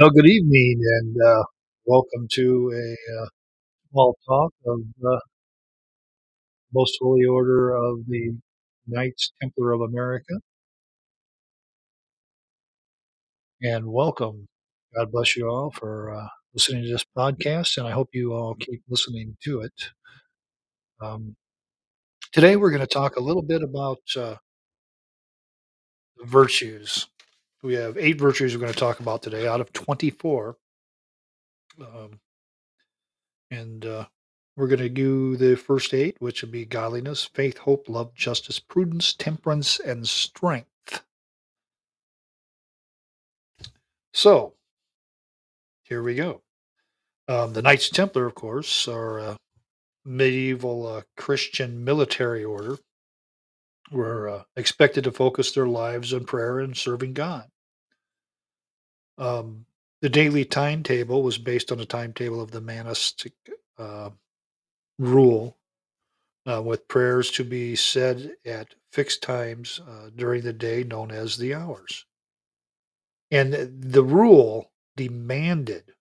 Well, good evening, and welcome to a small talk of the Most Holy Order of the Knights Templar of America. And welcome. God bless you all for listening to this podcast, and I hope you all keep listening to it. Um, Today, we're going to talk a little bit about the virtues. We have 8 virtues we're going to talk about today out of 24. Um, and we're going to do the first 8, which would be godliness, faith, hope, love, justice, prudence, temperance, and strength. So here we go. The Knights Templar, of course, are a medieval Christian military order, were expected to focus their lives on prayer and serving God. The daily timetable was based on the timetable of the monastic rule, with prayers to be said at fixed times during the day, known as the hours. And the rule demanded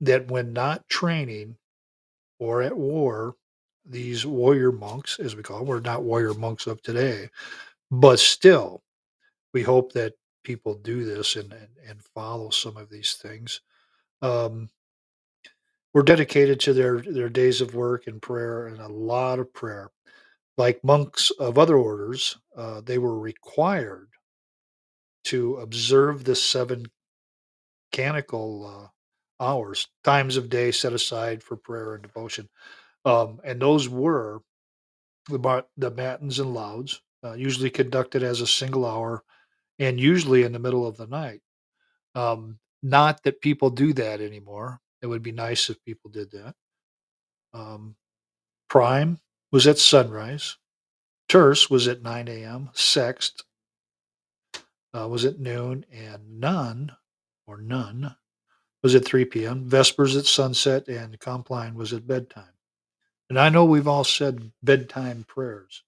that when not training or at war, these warrior monks, as we call them, we're not warrior monks of today, but still, we hope that people do this and follow some of these things. Were dedicated to their days of work and prayer, and a lot of prayer. Like monks of other orders, they were required to observe the 7 canonical hours, times of day set aside for prayer and devotion. And those were the matins and lauds, usually conducted as a single hour and usually in the middle of the night. Not that people do that anymore. It would be nice if people did that. Prime was at sunrise. Terce was at 9 a.m. Sext was at noon. And none was at 3 p.m. Vespers at sunset. And Compline was at bedtime. And I know we've all said bedtime prayers.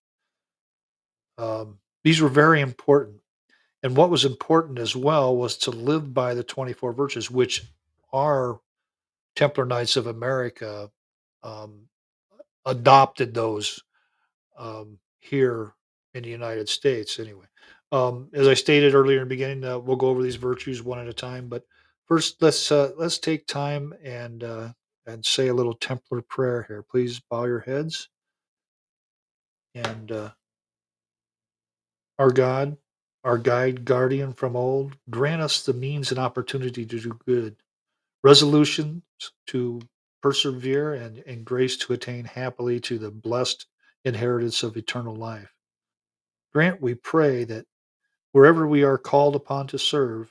These were very important. And what was important as well was to live by the 24 virtues, which are Templar Knights of America adopted those here in the United States anyway. As I stated earlier in the beginning, we'll go over these virtues one at a time. But first, let's take time and say a little Templar prayer here. Please bow your heads. And our God, our guide, guardian from old, grant us the means and opportunity to do good, resolutions to persevere, and grace to attain happily to the blessed inheritance of eternal life. Grant, we pray, that wherever we are called upon to serve,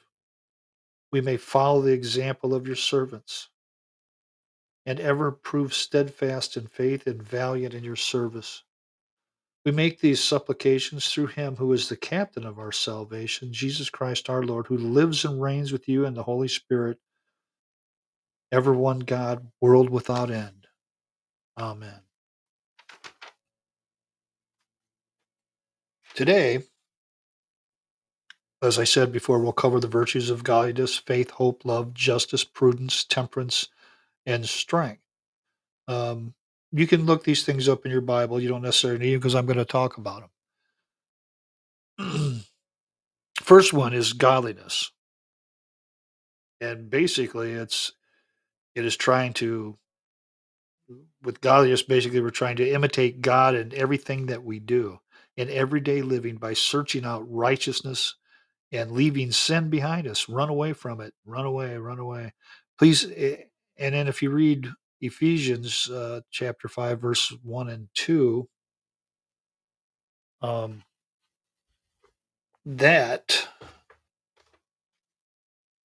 we may follow the example of your servants and ever prove steadfast in faith and valiant in your service. We make these supplications through him who is the captain of our salvation, Jesus Christ our Lord, who lives and reigns with you and the Holy Spirit, ever one God, world without end. Amen. Today, as I said before, we'll cover the virtues of godliness, faith, hope, love, justice, prudence, temperance, and strength. You can look these things up in your Bible. You don't necessarily need them because I'm going to talk about them. First one is godliness. And basically, it is trying to, with godliness, basically we're trying to imitate God in everything that we do in everyday living by searching out righteousness and leaving sin behind us. Run away from it. Run away. Please. And then if you read Ephesians chapter 5, verse 1 and 2, that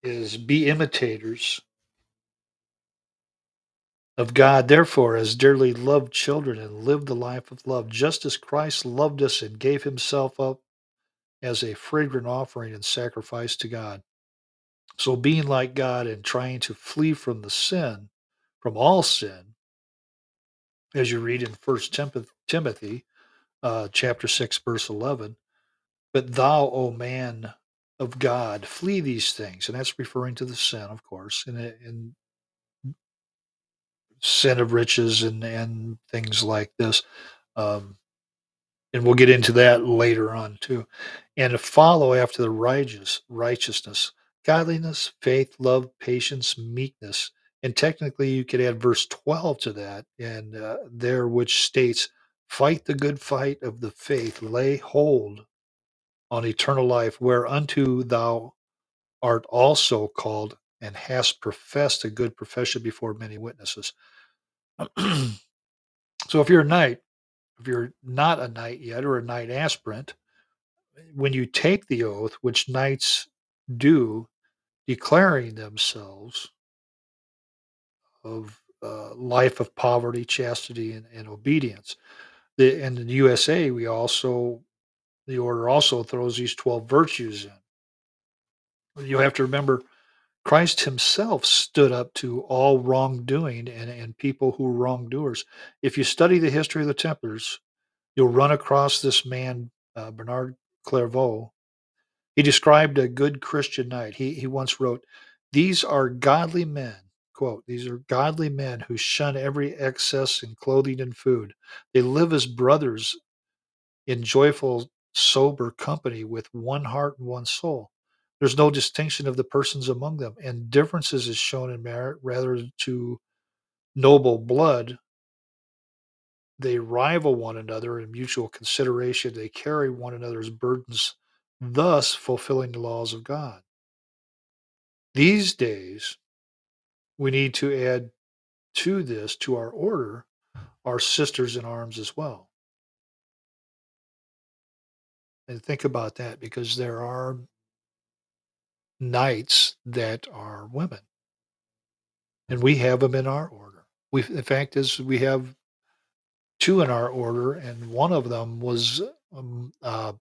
is, be imitators of God, therefore, as dearly loved children, and live the life of love, just as Christ loved us and gave himself up as a fragrant offering and sacrifice to God. So being like God and trying to flee from the sin, from all sin, as you read in 1 Timothy chapter 6, verse 11, but thou, O man, of God, flee these things. And that's referring to the sin, of course, and sin of riches and things like this. And we'll get into that later on too. And to follow after the righteousness, godliness, faith, love, patience, meekness. And technically you could add verse 12 to that, and there which states, fight the good fight of the faith, lay hold on eternal life, whereunto thou art also called and hast professed a good profession before many witnesses. So if you're a knight, if you're not a knight yet or a knight aspirant, when you take the oath, which knights do, declaring themselves of life of poverty, chastity, and obedience. And in the USA, the order also throws these 12 virtues in. You have to remember, Christ himself stood up to all wrongdoing and people who were wrongdoers. If you study the history of the Templars, you'll run across this man, Bernard Clairvaux. He described a good Christian knight. He once wrote, "These are godly men," quote, "these are godly men who shun every excess in clothing and food. They live as brothers in joyful, sober company with one heart and one soul. There's no distinction of the persons among them, and differences is shown in merit rather to noble blood. They rival one another in mutual consideration. They carry one another's burdens, thus fulfilling the laws of God." These days, we need to add to this, to our order, our sisters in arms as well. And think about that, because there are knights that are women, and we have them in our order. The fact is, we have two in our order, and one of them was a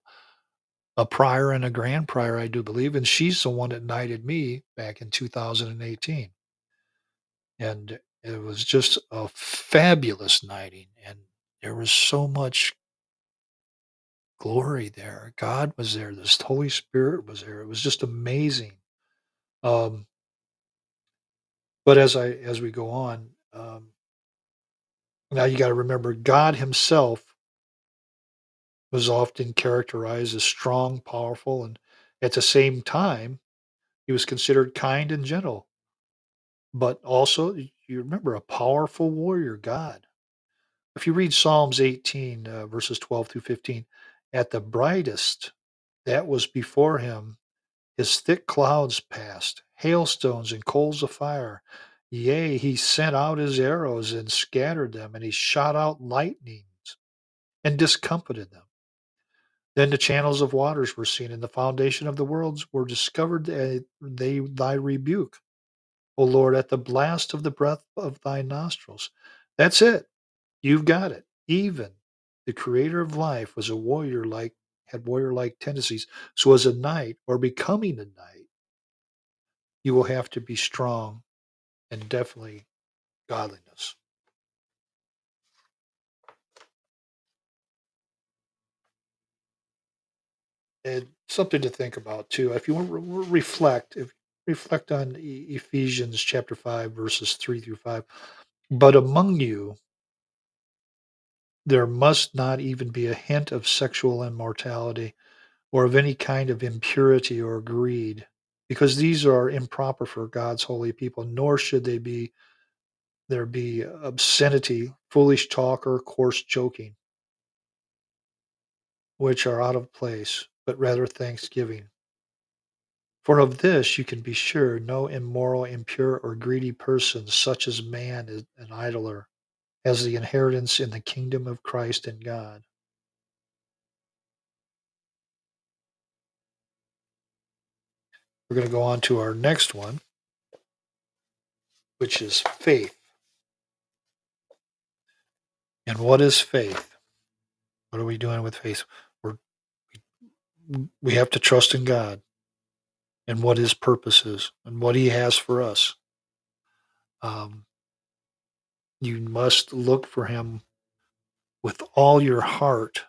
prior and a grand prior, I do believe, and she's the one that knighted me back in 2018. And it was just a fabulous knighting, and there was so much glory there. God was there. This Holy Spirit was there. It was just amazing. But as we go on, now you got to remember, God himself was often characterized as strong, powerful, and at the same time, he was considered kind and gentle. But also, you remember, a powerful warrior, God. If you read Psalms 18, verses 12 through 15, at the brightest that was before him, his thick clouds passed, hailstones and coals of fire. Yea, he sent out his arrows and scattered them, and he shot out lightnings and discomfited them. Then the channels of waters were seen, and the foundation of the worlds were discovered, thy rebuke, O Lord, at the blast of the breath of thy nostrils. That's it. You've got it. Even the creator of life was a warrior, had warrior-like tendencies. So as a knight, or becoming a knight, you will have to be strong and definitely godliness. And something to think about too. If you want to reflect on Ephesians chapter 5, verses 3 through 5. But among you, there must not even be a hint of sexual immorality or of any kind of impurity or greed, because these are improper for God's holy people, nor should there be obscenity, foolish talk, or coarse joking, which are out of place, but rather thanksgiving. For of this you can be sure, no immoral, impure, or greedy person, such as man is an idler, has the inheritance in the kingdom of Christ and God. We're going to go on to our next one, which is faith. And what is faith? What are we doing with faith? We have to trust in God, and what his purpose is, and what he has for us. You must look for him with all your heart,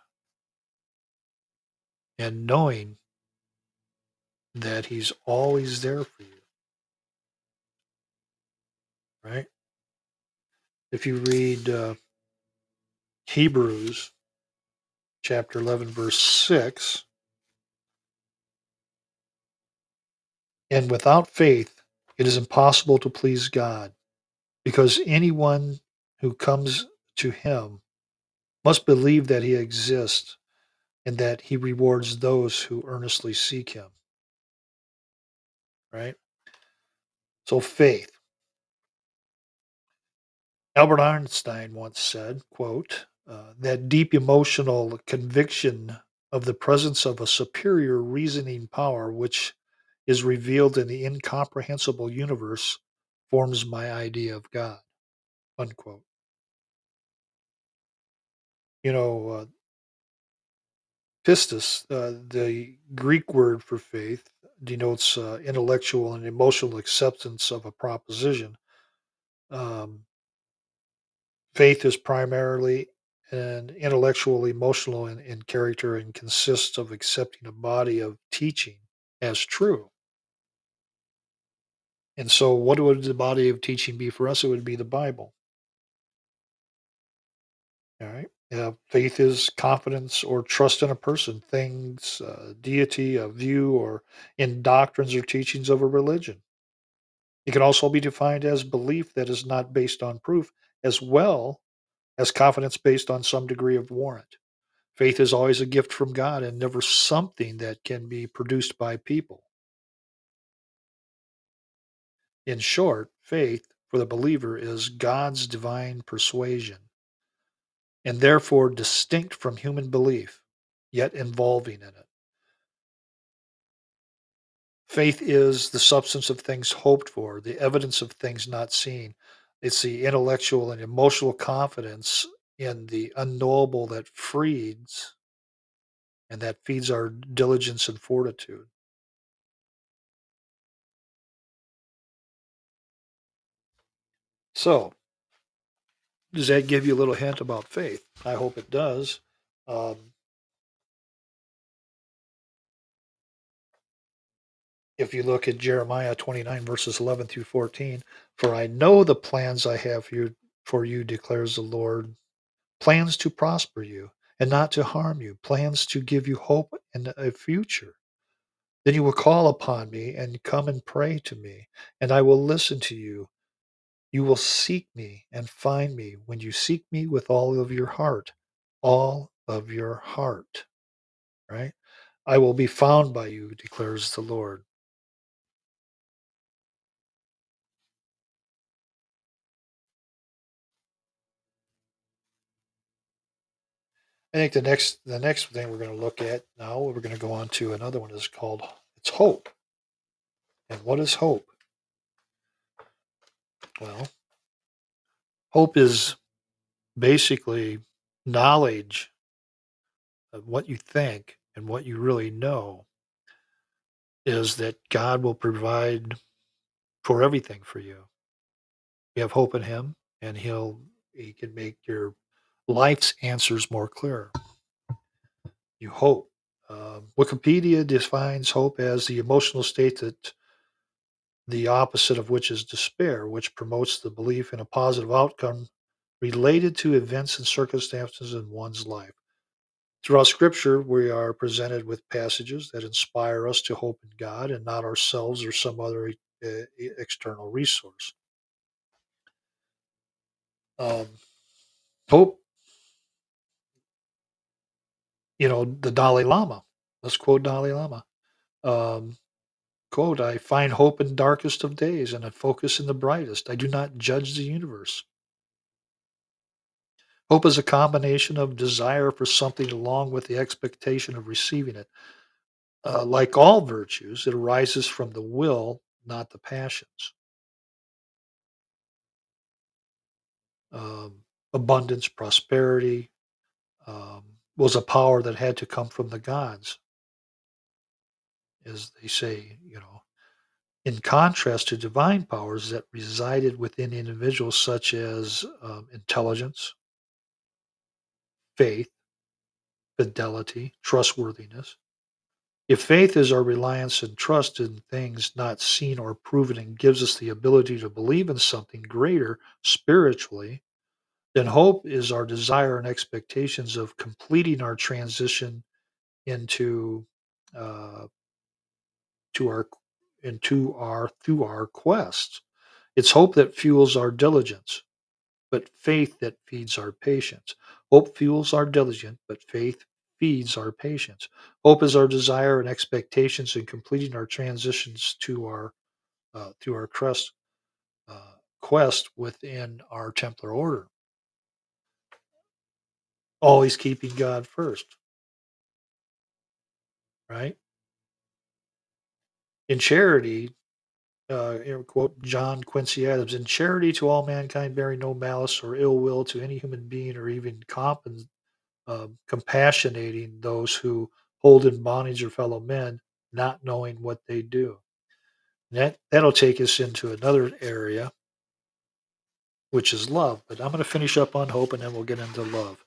and knowing that he's always there for you, right? If you read Hebrews chapter 11, verse 6, and without faith, it is impossible to please God, because anyone who comes to him must believe that he exists and that he rewards those who earnestly seek him. Right? So faith. Albert Einstein once said, quote, that deep emotional conviction of the presence of a superior reasoning power which is revealed in the incomprehensible universe forms my idea of God, unquote. You know, pistis, the Greek word for faith, denotes intellectual and emotional acceptance of a proposition. Faith is primarily an intellectual, emotional in character and consists of accepting a body of teaching as true. And so what would the body of teaching be for us? It would be the Bible. All right. Faith is confidence or trust in a person, things, deity, a view, or in doctrines or teachings of a religion. It can also be defined as belief that is not based on proof, as well as confidence based on some degree of warrant. Faith is always a gift from God and never something that can be produced by people. In short, faith for the believer is God's divine persuasion, and therefore distinct from human belief, yet involving in it. Faith is the substance of things hoped for, the evidence of things not seen. It's the intellectual and emotional confidence in the unknowable that feeds our diligence and fortitude. So, does that give you a little hint about faith? I hope it does. If you look at Jeremiah 29, verses 11 through 14, for I know the plans I have for you, declares the Lord, plans to prosper you and not to harm you, plans to give you hope and a future. Then you will call upon me and come and pray to me, and I will listen to you. You will seek me and find me when you seek me with all of your heart, right? I will be found by you, declares the Lord. I think the next thing we're going to look at now, we're going to go on to another one is called, it's hope. And what is hope? Well, hope is basically knowledge of what you think and what you really know is that God will provide for everything for you. You have hope in him, and he can make your life's answers more clear. You hope. Wikipedia defines hope as the emotional state that the opposite of which is despair, which promotes the belief in a positive outcome related to events and circumstances in one's life. Throughout Scripture, we are presented with passages that inspire us to hope in God and not ourselves or some other external resource. Hope, the Dalai Lama. Let's quote Dalai Lama. Quote, I find hope in darkest of days and I focus in the brightest. I do not judge the universe. Hope is a combination of desire for something along with the expectation of receiving it. Like all virtues, it arises from the will, not the passions. Abundance, prosperity was a power that had to come from the gods. As they say, in contrast to divine powers that resided within individuals such as intelligence, faith, fidelity, trustworthiness, If faith is our reliance and trust in things not seen or proven and gives us the ability to believe in something greater spiritually, then hope is our desire and expectations of completing our transition through our quest. It's hope that fuels our diligence, but faith that feeds our patience. Hope fuels our diligence, but faith feeds our patience. Hope is our desire and expectations in completing our transitions to our quest within our Templar order. Always keeping God first, right? In charity, quote John Quincy Adams, in charity to all mankind, bearing no malice or ill will to any human being, or even compassionating those who hold in bondage your fellow men, not knowing what they do. And that'll take us into another area, which is love. But I'm going to finish up on hope, and then we'll get into love.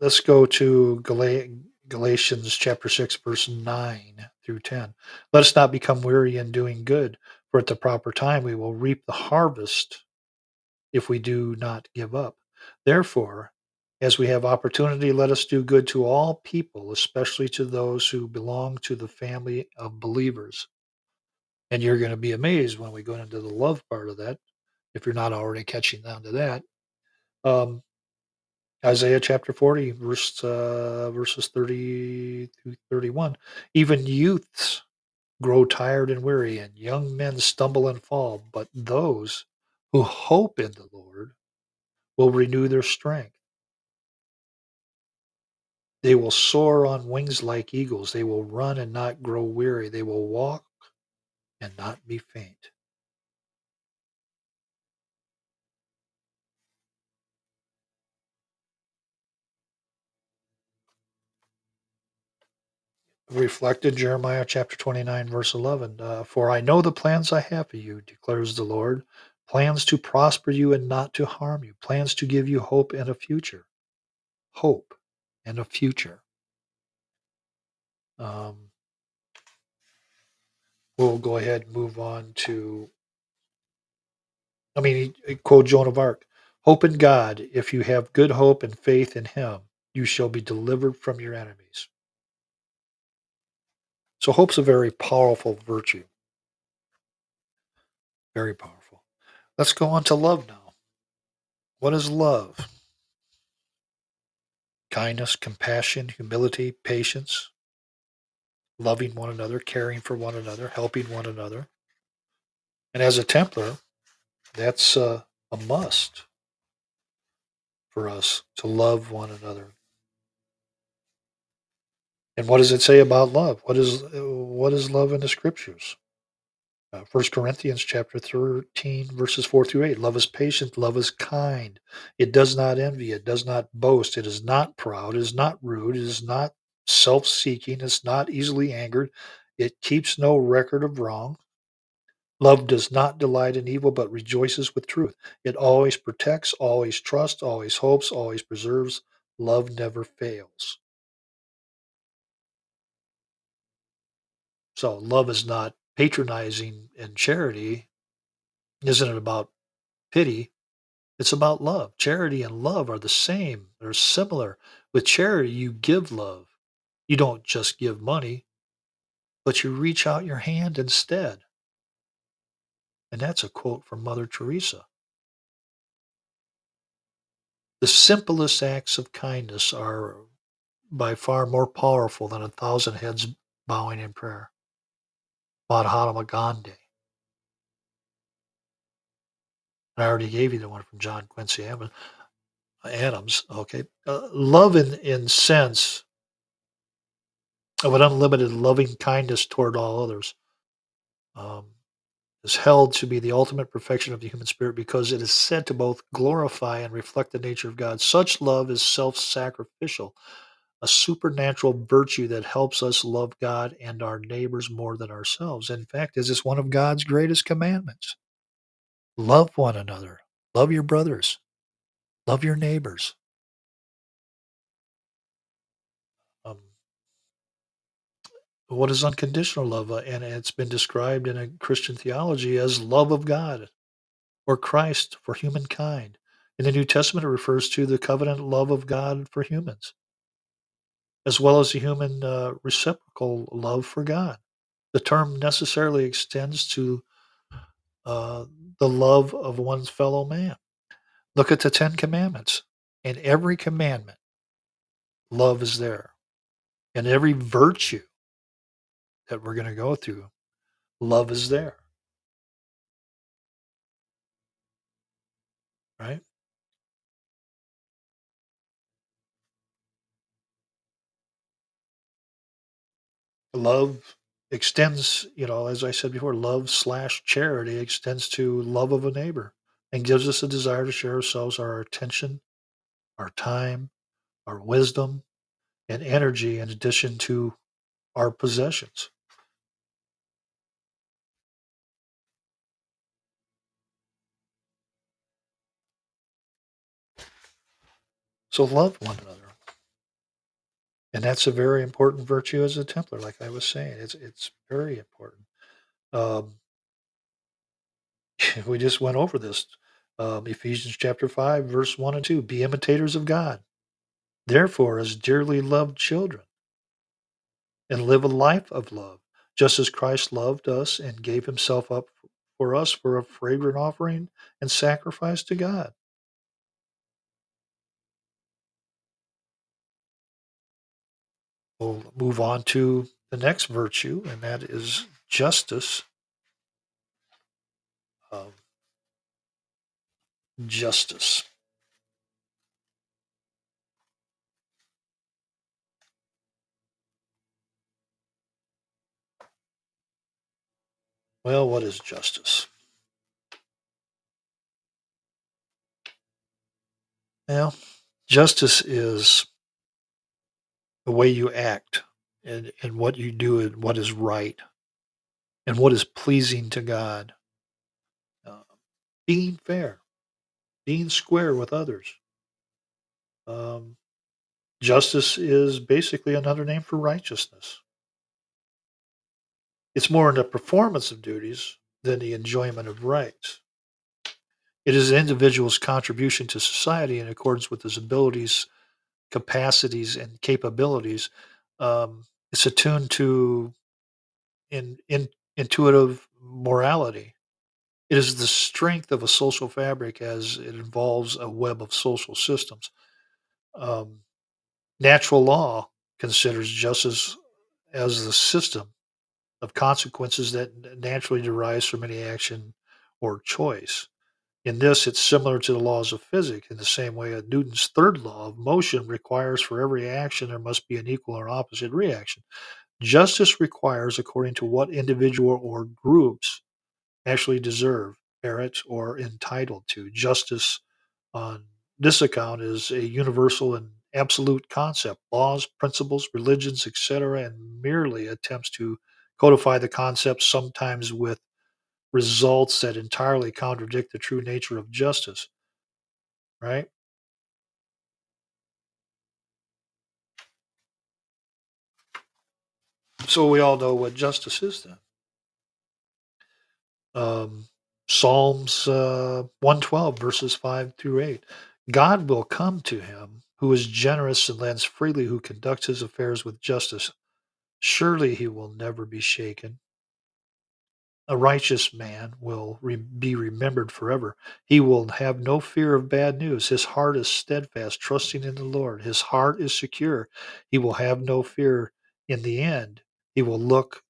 Let's go to Galatians chapter 6, verse 9 through 10. Let us not become weary in doing good, for at the proper time we will reap the harvest if we do not give up. Therefore, as we have opportunity, let us do good to all people, especially to those who belong to the family of believers. And you're going to be amazed when we go into the love part of that, if you're not already catching on to that. Isaiah chapter 40, verses 30 through 31. Even youths grow tired and weary, and young men stumble and fall. But those who hope in the Lord will renew their strength. They will soar on wings like eagles. They will run and not grow weary. They will walk and not be faint. Reflected Jeremiah chapter 29, verse 11. For I know the plans I have for you, declares the Lord, plans to prosper you and not to harm you, plans to give you hope and a future. Hope and a future. We'll go ahead and move on to, quote Joan of Arc, hope in God. If you have good hope and faith in him, you shall be delivered from your enemies. So hope's a very powerful virtue. Very powerful. Let's go on to love now. What is love? Kindness, compassion, humility, patience, loving one another, caring for one another, helping one another. And as a Templar, that's a must for us to love one another. And what does it say about love? What is love in the scriptures? 1 Corinthians chapter 13, verses 4 through 8. Love is patient. Love is kind. It does not envy. It does not boast. It is not proud. It is not rude. It is not self-seeking. It's not easily angered. It keeps no record of wrong. Love does not delight in evil, but rejoices with truth. It always protects, always trusts, always hopes, always preserves. Love never fails. So love is not patronizing, and charity isn't about pity. It's about love. Charity and love are the same. They're similar. With charity, you give love. You don't just give money, but you reach out your hand instead. And that's a quote from Mother Teresa. The simplest acts of kindness are by far more powerful than 1,000 heads bowing in prayer. Mahatma Gandhi. I already gave you the one from John Quincy Adams. Okay, love in sense of an unlimited loving kindness toward all others is held to be the ultimate perfection of the human spirit because it is said to both glorify and reflect the nature of God. Such love is self-sacrificial, a supernatural virtue that helps us love God and our neighbors more than ourselves. In fact, this is one of God's greatest commandments. Love one another. Love your brothers. Love your neighbors. But what is unconditional love? And it's been described in a Christian theology as love of God or Christ for humankind. In the New Testament, it refers to the covenant love of God for humans, as well as the human reciprocal love for God. The term necessarily extends to the love of one's fellow man. Look at the 10 Commandments. In every commandment, love is there. In every virtue that we're going to go through, love is there. Right? Love extends, as I said before, love/charity extends to love of a neighbor and gives us a desire to share ourselves, our attention, our time, our wisdom, and energy in addition to our possessions. So love one another. And that's a very important virtue as a Templar, like I was saying. It's very important. We just went over this. Ephesians chapter 5, verse 1 and 2. Be imitators of God, therefore, as dearly loved children, and live a life of love, just as Christ loved us and gave himself up for us for a fragrant offering and sacrifice to God. We'll move on to the next virtue, and that is justice. Justice. Well, what is justice? Well, justice is the way you act and what you do and what is right and what is pleasing to God. Being fair, being square with others. Justice is basically another name for righteousness. It's more in the performance of duties than the enjoyment of rights. It is an individual's contribution to society in accordance with his abilities, capacities, and capabilities. It's attuned to intuitive morality. It is the strength of a social fabric as it involves a web of social systems. Natural law considers justice as the system of consequences that naturally derives from any action or choice. In this, it's similar to the laws of physics. In the same way, Newton's third law of motion requires for every action there must be an equal or opposite reaction. Justice requires according to what individual or groups actually deserve, merit, or entitled to. Justice on this account is a universal and absolute concept. Laws, principles, religions, etc., and merely attempts to codify the concept, sometimes with results that entirely contradict the true nature of justice, right? So we all know what justice is then. Psalms 112, verses 5 through 8. God will come to him who is generous and lends freely, who conducts his affairs with justice. Surely he will never be shaken. A righteous man will be remembered forever. He will have no fear of bad news. His heart is steadfast, trusting in the Lord. His heart is secure. He will have no fear in the end. He will look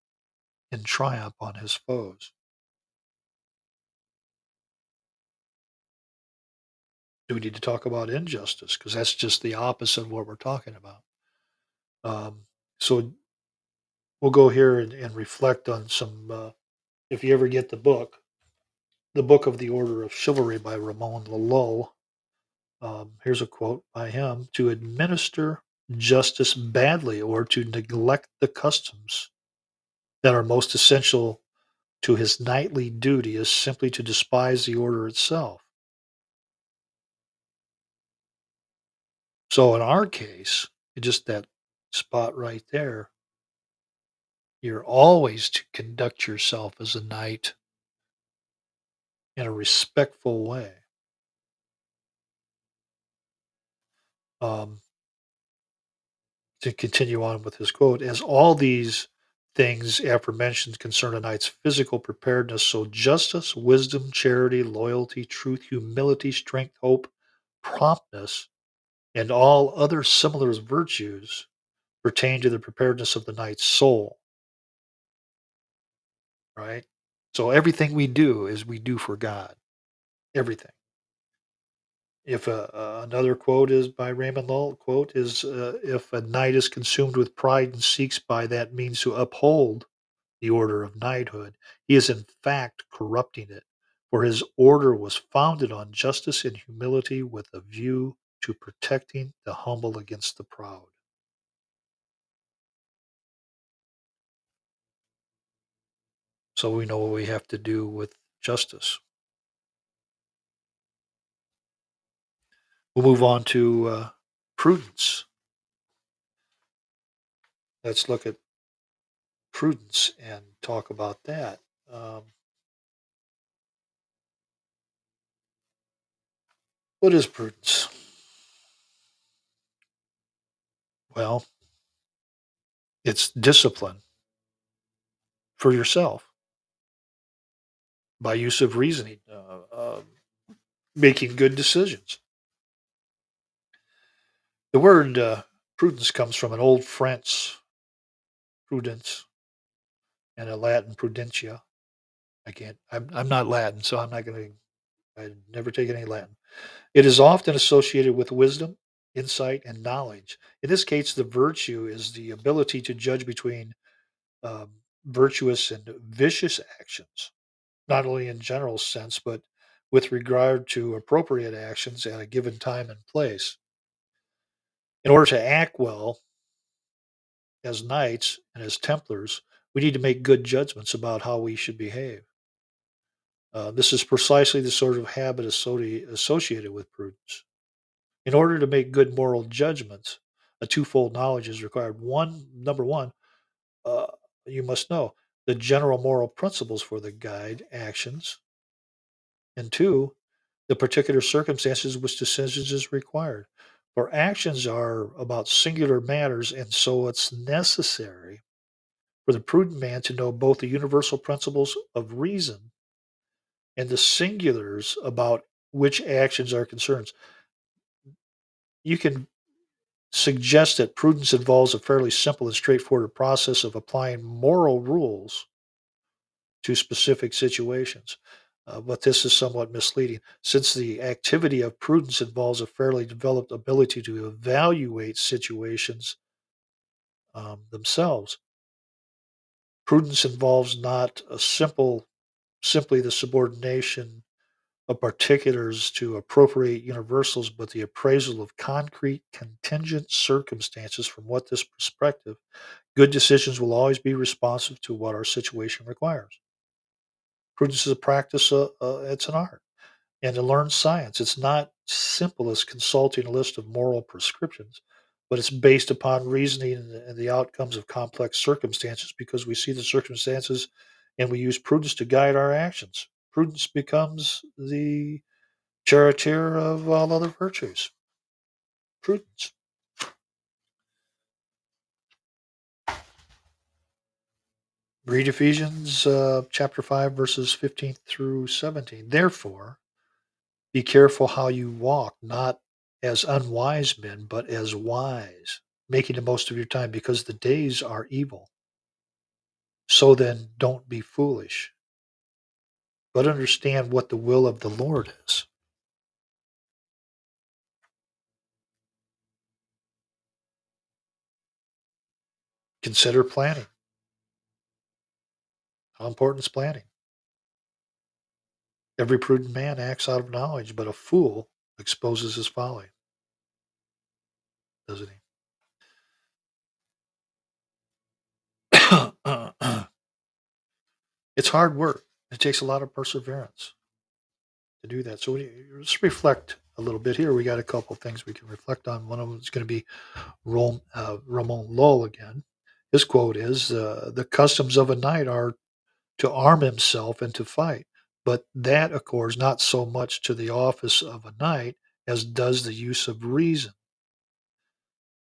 in triumph on his foes. Do we need to talk about injustice? Because that's just the opposite of what we're talking about. So we'll go here and reflect on some... if you ever get the Book of the Order of Chivalry by Ramon Llull, here's a quote by him: to administer justice badly or to neglect the customs that are most essential to his knightly duty is simply to despise the order itself. So in our case, just that spot right there, You're always to conduct yourself as a knight in a respectful way. To continue on with his quote, as all these things aforementioned concern a knight's physical preparedness, so justice, wisdom, charity, loyalty, truth, humility, strength, hope, promptness, and all other similar virtues pertain to the preparedness of the knight's soul. Right? So everything we do is we do for God. Everything. If another quote is by Ramon Llull, quote is, if a knight is consumed with pride and seeks by that means to uphold the order of knighthood, he is in fact corrupting it, for his order was founded on justice and humility with a view to protecting the humble against the proud. So we know what we have to do with justice. We'll move on to prudence. Let's look at prudence and talk about that. What is prudence? Well, it's discipline for yourself by use of reasoning, making good decisions. The word prudence comes from an old French prudence and a Latin prudentia. I'm not Latin, so I'm not going to, I never take any Latin. It is often associated with wisdom, insight, and knowledge. In this case, the virtue is the ability to judge between virtuous and vicious actions, not only in general sense, but with regard to appropriate actions at a given time and place. In order to act well as knights and as Templars, we need to make good judgments about how we should behave. This is precisely the sort of habit associated with prudence. In order to make good moral judgments, a twofold knowledge is required. Number one, you must know the general moral principles for the guide actions, and two, the particular circumstances which decisions is required. For actions are about singular matters, and so it's necessary for the prudent man to know both the universal principles of reason and the singulars about which actions are concerned. You can suggest that prudence involves a fairly simple and straightforward process of applying moral rules to specific situations. But this is somewhat misleading, since the activity of prudence involves a fairly developed ability to evaluate situations themselves. Prudence involves not a simply the subordination of particulars to appropriate universals, but the appraisal of concrete, contingent circumstances. From what this perspective, good decisions will always be responsive to what our situation requires. Prudence is a practice, it's an art, and a learned science. It's not simple as consulting a list of moral prescriptions, but it's based upon reasoning and the outcomes of complex circumstances, because we see the circumstances and we use prudence to guide our actions. Prudence becomes the charioteer of all other virtues. Prudence. Read Ephesians chapter 5, verses 15 through 17. Therefore, be careful how you walk, not as unwise men, but as wise, making the most of your time, because the days are evil. So then, don't be foolish, but understand what the will of the Lord is. Consider planning. How important is planning? Every prudent man acts out of knowledge, but a fool exposes his folly. Doesn't he? It's hard work. It takes a lot of perseverance to do that. So let's reflect a little bit here. We got a couple of things we can reflect on. One of them is going to be Ramon Llull again. His quote is, the customs of a knight are to arm himself and to fight, but that accords not so much to the office of a knight as does the use of reason,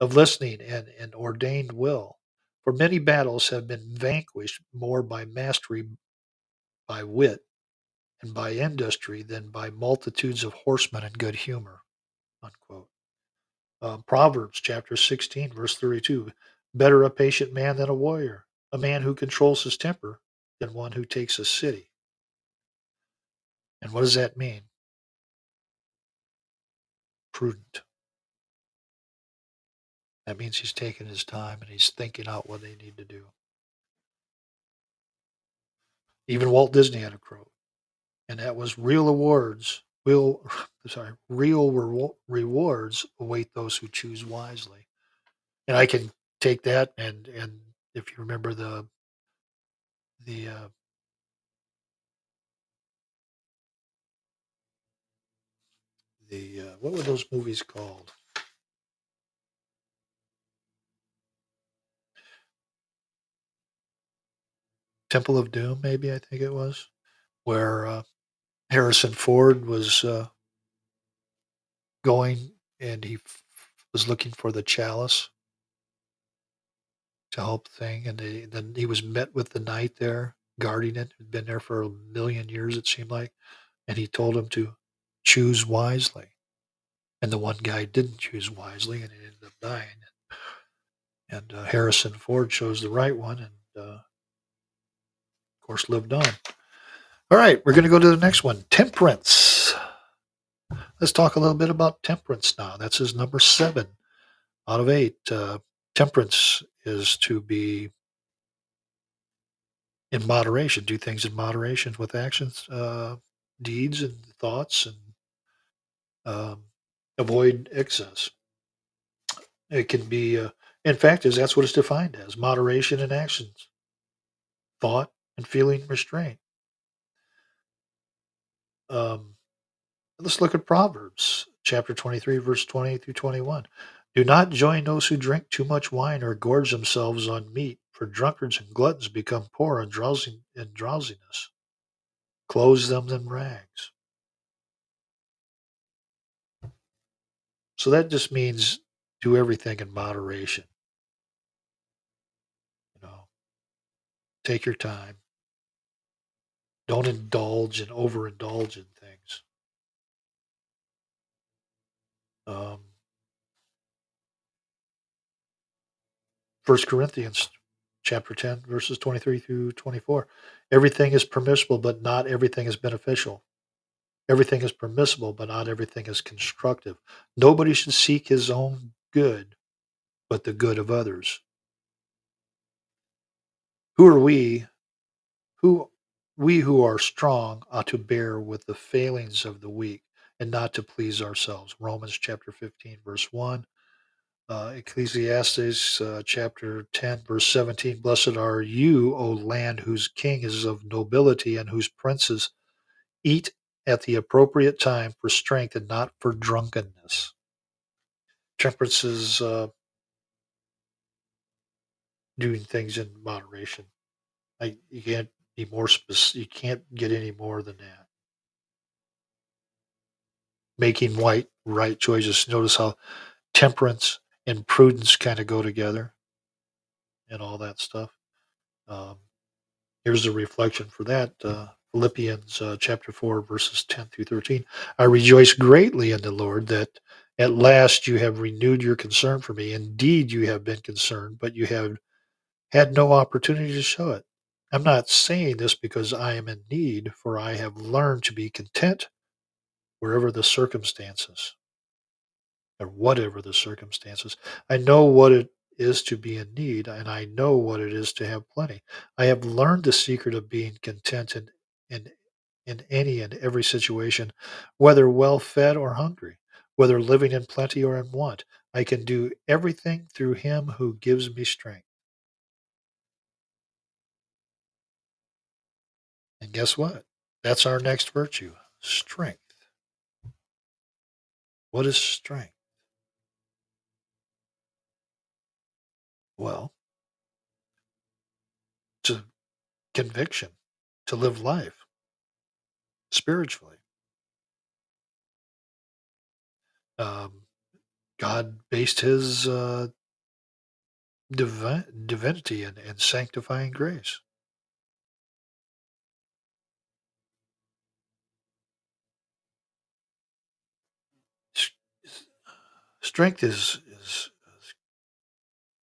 of listening and an ordained will. For many battles have been vanquished more by mastery, by wit, and by industry than by multitudes of horsemen and good humor." Unquote. Proverbs chapter 16, verse 32, "Better a patient man than a warrior, a man who controls his temper than one who takes a city." And what does that mean? Prudent. That means he's taking his time and he's thinking out what they need to do. Even Walt Disney had a quote, and that was, real rewards await those who choose wisely. And I can take that, and if you remember the what were those movies called? Temple of Doom, maybe, I think it was, where Harrison Ford was going, and he was looking for the chalice to help thing, and then he was met with the knight there guarding it, had been there for a million years, it seemed like, and he told him to choose wisely, and the one guy didn't choose wisely, and he ended up dying. And Harrison Ford chose the right one, and of course lived on. All right, we're going to go to the next one, temperance. Let's talk a little bit about temperance now. That's his number 7 out of 8. Temperance is to be in moderation, do things in moderation with actions, deeds, and thoughts, and avoid excess. It can be, in fact, is that's what it's defined as, moderation in actions, thought, and feeling restraint. Let's look at Proverbs chapter 23, verse 20 through 21. "Do not join those who drink too much wine or gorge themselves on meat, for drunkards and gluttons become poor and drowsiness. Clothe them in rags." So that just means do everything in moderation. You know, take your time. Don't indulge and overindulge in things. First Corinthians chapter 10, verses 23 through 24. "Everything is permissible, but not everything is beneficial. Everything is permissible, but not everything is constructive. Nobody should seek his own good, but the good of others." We who are strong ought to bear with the failings of the weak and not to please ourselves. Romans chapter 15, verse 1. Ecclesiastes chapter 10, verse 17. "Blessed are you, O land, whose king is of nobility and whose princes eat at the appropriate time for strength and not for drunkenness." Temperance is doing things in moderation. You can't be more specific. You can't get any more than that. Making right choices. Notice how temperance and prudence kind of go together and all that stuff. Here's the reflection for that. Philippians chapter 4, verses 10 through 13. "I rejoice greatly in the Lord that at last you have renewed your concern for me. Indeed, you have been concerned, but you have had no opportunity to show it. I'm not saying this because I am in need, for I have learned to be content wherever the circumstances, or whatever the circumstances. I know what it is to be in need, and I know what it is to have plenty. I have learned the secret of being content in any and every situation, whether well-fed or hungry, whether living in plenty or in want. I can do everything through him who gives me strength." And guess what? That's our next virtue, strength. What is strength? Well, conviction to live life spiritually. God based his divinity and sanctifying grace. Strength is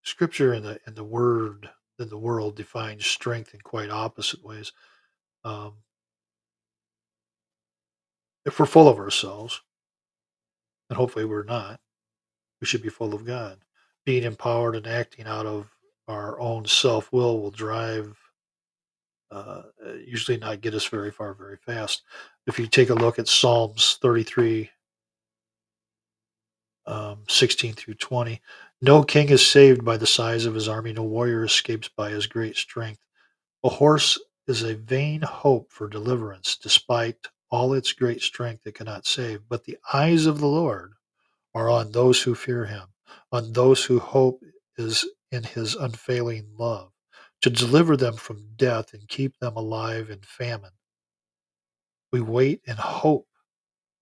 scripture and the word in the world defines strength in quite opposite ways. If we're full of ourselves, and hopefully we're not, we should be full of God. Being empowered and acting out of our own self-will drive, usually not get us very far, very fast. If you take a look at Psalms 33, 16 through 20, no king is saved by the size of his army. No warrior escapes by his great strength. A horse is a vain hope for deliverance. Despite all its great strength, it cannot save. But the eyes of the Lord are on those who fear him, on those who hope is in his unfailing love, to deliver them from death and keep them alive in famine. We wait and hope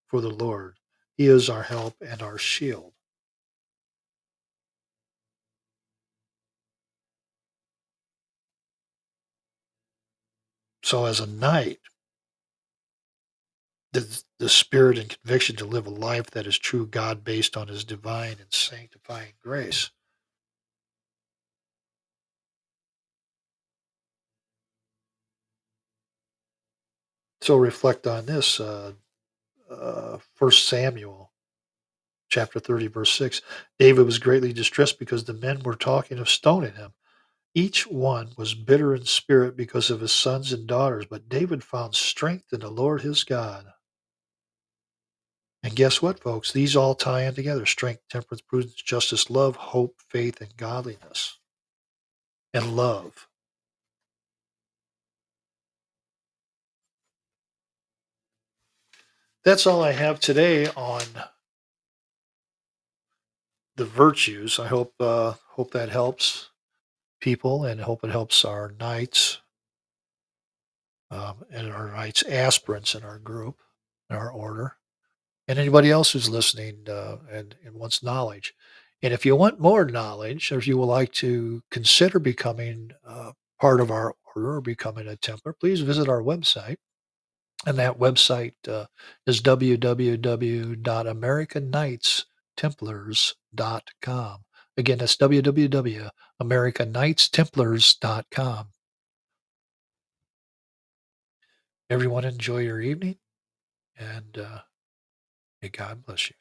for the Lord. He is our help and our shield. So as a knight, the spirit and conviction to live a life that is true God based on his divine and sanctifying grace. So reflect on this. 1 Samuel chapter 30, verse 6. David was greatly distressed because the men were talking of stoning him. Each one was bitter in spirit because of his sons and daughters, but David found strength in the Lord his God. And guess what, folks? These all tie in together. Strength, temperance, prudence, justice, love, hope, faith, and godliness. And love. That's all I have today on the virtues. I hope that helps people, and hope it helps our knights and our knights aspirants in our group, in our order, and anybody else who's listening and wants knowledge. And if you want more knowledge, or if you would like to consider becoming part of our order or becoming a Templar, please visit our website. And that website is www.americaknightstemplars.com. Again, that's www.americaknightstemplars.com. Everyone, enjoy your evening, and may God bless you.